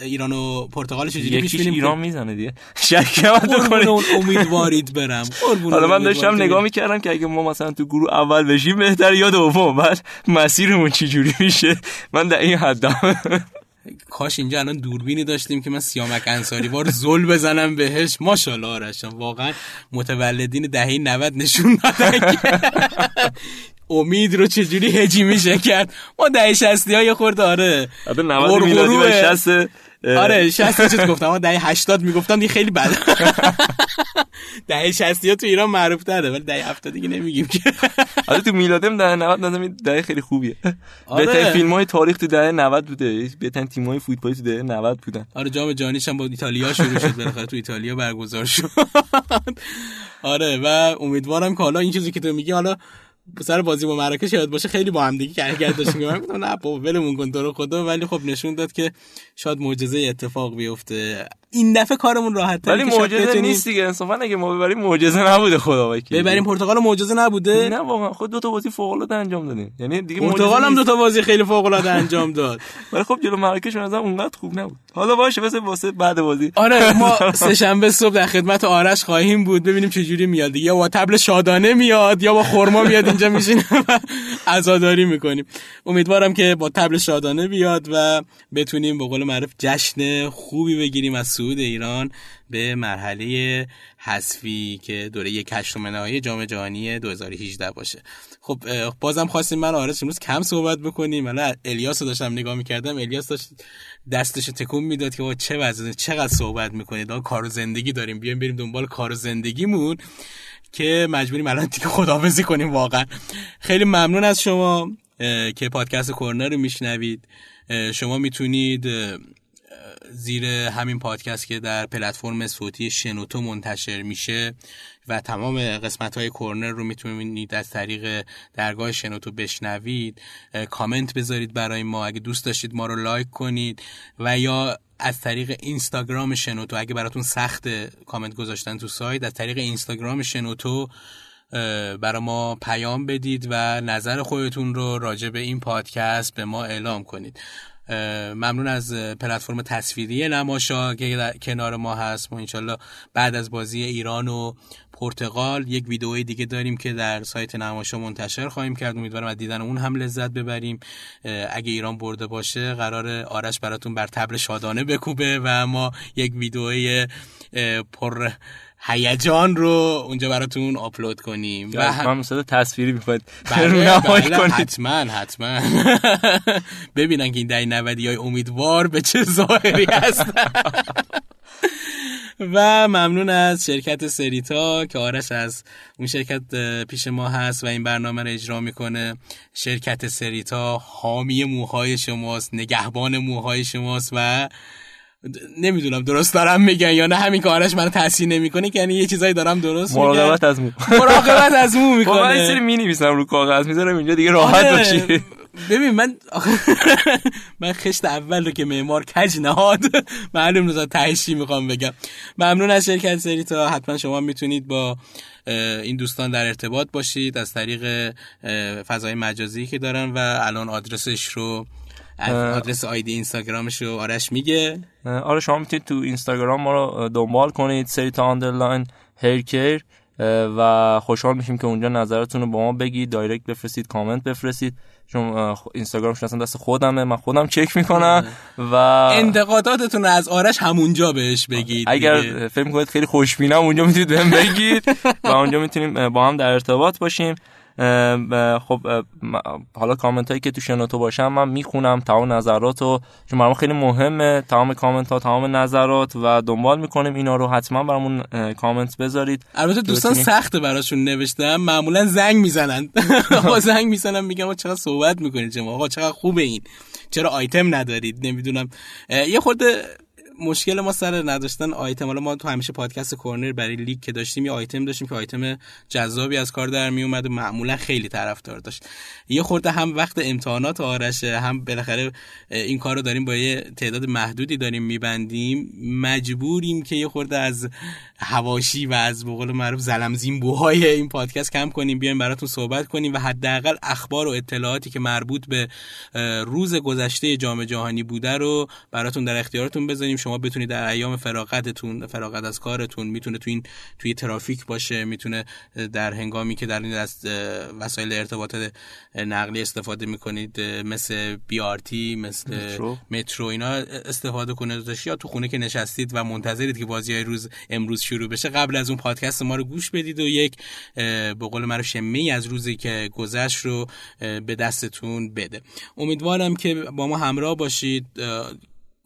ایران و پرتغال چجوری پیش بینی ایران میزنه دیگه. شکایت نکنید، امیدوارید برم. حالا من داشتم نگاه میکردم که اگه ما مثلا تو گروه اول بشیم بهتر یا دوم، بعد مسیرمون چجوری میشه. من در این حدام. کاش اینجا الان دوربینی داشتیم که من سیامک انصاری وار زل بزنم بهش. ماشاءالله آرش واقعا متولدین دهه 90 نشون دادن امید رو چجوری هجیمی شکرد. ما دهه 60 ها یه خورده، آره 90 میلادی و 60، آره 60 چیز گفتم، ما دهه 80 میگفتم دیگه خیلی بده. دهه 60 ها تو ایران معروف تره، ولی دهه 70 دیگه نمیگیم که. آره تو میلادم دهه 90 نازم دهه خیلی خوبیه. آره. بهترین فیلم‌های تاریخ تو دهه 90 بوده، بهترین تیم‌های فوتبالی تو دهه 90 بودن. آره جام جهانیش هم با ایتالیا شروع شد، بالاخره تو ایتالیا برگزار شد. آره و امیدوارم که حالا این چیزی که تو میگی، حالا سر بازی با مراکش یاد باشه خیلی با هم دیگه کارگرد داشتیم. من گفتم نه بابا ولمون کن تو رو خدا، ولی خب نشون داد که شاید معجزه اتفاق بیفته. این دفعه کارمون راحت تر، ولی معجزه نیست دیگه انصافا. اگه ما ببریم معجزه نبوده، خدا وکیلی ببریم پرتغال معجزه نبوده. نه واقعا خود دو تا بازی فوق العاده انجام دادیم، یعنی دیگه پرتغال هم دو تا بازی خیلی فوق العاده انجام داد، ولی خب جلو مراکش به نظر اونقدر خوب نبود. حالا باشه واسه بعد بازی. آره ما سه شنبه صبح در خدمت آرش خواهیم بود، ببینیم چه جوری میاد، یا با تبل شادانه میاد یا با خرما میاد اینجا میشینه و عزاداری میکنیم. امیدوارم که با تبل شادانه بیاد و بتونیم به قول معروف جشن خوبی بگیریم از سعود ایران به مرحله حذفی که دوره 1/8 نهایی جام جهانی 2018 باشه. خب بازم خواستیم من آرش امروز کم صحبت بکنیم. من الیاس رو داشتم نگاه میکردم، الیاس داشت دستش رو تکون میداد که چه وضعه، چقدر صحبت میکنید، آقا کار و زندگی داریم، بیایم بریم دنبال کار و زندگیمون، که مجبوریم الان دیگه خداحافظی کنیم واقعا. خیلی ممنون از شما که پادکست کرنر رو میشنوید. شما میتونید زیر همین پادکست که در پلتفرم صوتی شنوتو منتشر میشه و تمام قسمت‌های کرنر رو میتونید از طریق درگاه شنوتو بشنوید، کامنت بذارید برای ما اگه دوست داشتید، ما رو لایک کنید، و یا از طریق اینستاگرام شنوتو اگه براتون سخت کامنت گذاشتن تو سایت، از طریق اینستاگرام شنوتو برای ما پیام بدید و نظر خودتون رو راجع به این پادکست به ما اعلام کنید. ممنون از پلتفرم تصویری نماشا که در کنار ما هست. ما انشالله بعد از بازی ایران و پرتغال یک ویدئوی دیگه داریم که در سایت نماشا منتشر خواهیم کرد. امیدوارم از دیدن اون هم لذت ببریم. اگه ایران برده باشه قراره آرش براتون بر تبل شادانه بکوبه و ما یک ویدئوی پر هیجان رو اونجا براتون آپلود کنیم. و هم مثلا تصویری می‌خواید رونمایی کنید، حتما ببینن که این دهه 90های امیدوار به چه ظاهری هست. و ممنون از شرکت سریتا که آرش از اون شرکت پیش ما هست و این برنامه رو اجرا میکنه. شرکت سریتا حامی موهای شماست، نگهبان موهای شماست و نمیدونم درست دارم میگن یا نه، همین کارش منو تاثیر نمیکنه، یعنی یه چیزایی دارم درست میگم. مراقبت از مو میکنه. من یه سری مینویسم رو کاغذ میذارم اینجا دیگه راحت باشی. ببین من خشت اول رو که معمار کج نهاد، معلوم نزد تهشی میخوام بگم. ممنون از شرکت سریتا. حتما شما میتونید با این دوستان در ارتباط باشید از طریق فضای مجازی که دارن، و الان آدرسش رو، آدرس آیدی اینستاگرامش رو آرش میگه. آره شما میتونید تو اینستاگرام ما رو دنبال کنید، serita_haircare، و خوشحال میشیم که اونجا نظرتون رو با ما بگید، دایرکت بفرستید، کامنت بفرستید. چون اینستاگرامش اصلا دست خودمه، من خودم چک میکنم و انتقاداتتون رو از آرش همونجا بهش بگید. اگر فکر میکنید خیلی خوشبینم اونجا میتونید بهم بگید و اونجا میتونیم با هم در ارتباط باشیم. خب حالا کامنت هایی که تو شنوتو باشم من میخونم تمام نظراتو، چون برام خیلی مهمه تمام کامنت ها، تمام نظرات، و دنبال میکنیم اینا رو. حتما برامون کامنت بذارید. البته دوستان سخته براشون نوشتم، معمولا زنگ میزنن، آقا زنگ میزنن میگم چقدر صحبت میکنید شما، آقا چقدر خوبه این، چرا آیتم ندارید، نمیدونم. یه خورده مشکل ما سر نداشتن آیتم. حالا ما تو همیشه پادکست کرنر برای لیگ که داشتیم یه آیتم داشتیم که آیتم جذابی از کار در می اومد و معمولا خیلی طرفدار داشت. یه خورده هم وقت امتحانات آرشه، هم بالاخره این کارو داریم با یه تعداد محدودی داریم میبندیم، مجبوریم که یه خورده از حواشی و از به قول معروف زلمزین بوهای این پادکست کم کنیم، بیایم براتون صحبت کنیم و حداقل اخبار و اطلاعاتی که مربوط به روز گذشته جام جهانی بوده رو براتون در اختیارتون بذاریم. ما بتونید در ایام فراغتتون، فراغت از کارتون، میتونه توی ترافیک باشه، میتونه در هنگامی که در این از وسایل ارتباط نقلی استفاده میکنید مثل BRT، مثل مترو اینا استفاده کنید، یا تو خونه که نشستید و منتظرید که بازیای روز امروز شروع بشه قبل از اون پادکست ما رو گوش بدید و یک به قول معروف شمعی از روزی که گذشت رو به دستتون بده. امیدوارم که با ما همراه باشید.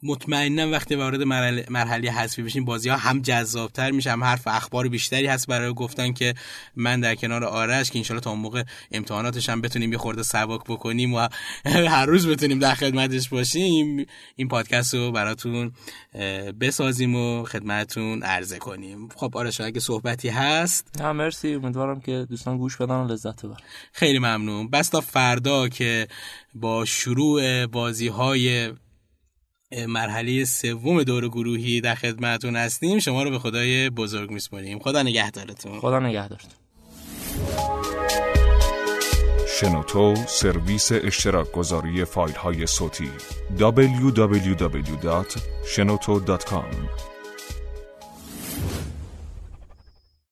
مطمئنا وقتی وارد مرحله حذفی بشیم بازی ها هم جذابتر میشه، هم حرف و اخبار بیشتری هست برای گفتن که من در کنار آرش که انشالله تا اون موقع امتحاناتش هم بتونیم یه خورده سبک بکنیم و هر روز بتونیم در خدمتش باشیم، این پادکست رو براتون بسازیم و خدمتتون عرضه کنیم. خب آرش اگه صحبتی هست؟ نه مرسی، امیدوارم که دوستان گوش بدن و لذت ببرن. خیلی ممنون. بس تا فردا که با شروع بازی های مرحله سوم دور گروهی در خدمتتون هستیم. شما رو به خدای بزرگ میسپاریم. خدا نگهدارتون. خدا نگهدارتون. شنوتو سرویس اشتراک گذاری فایل های صوتی www.shenoto.com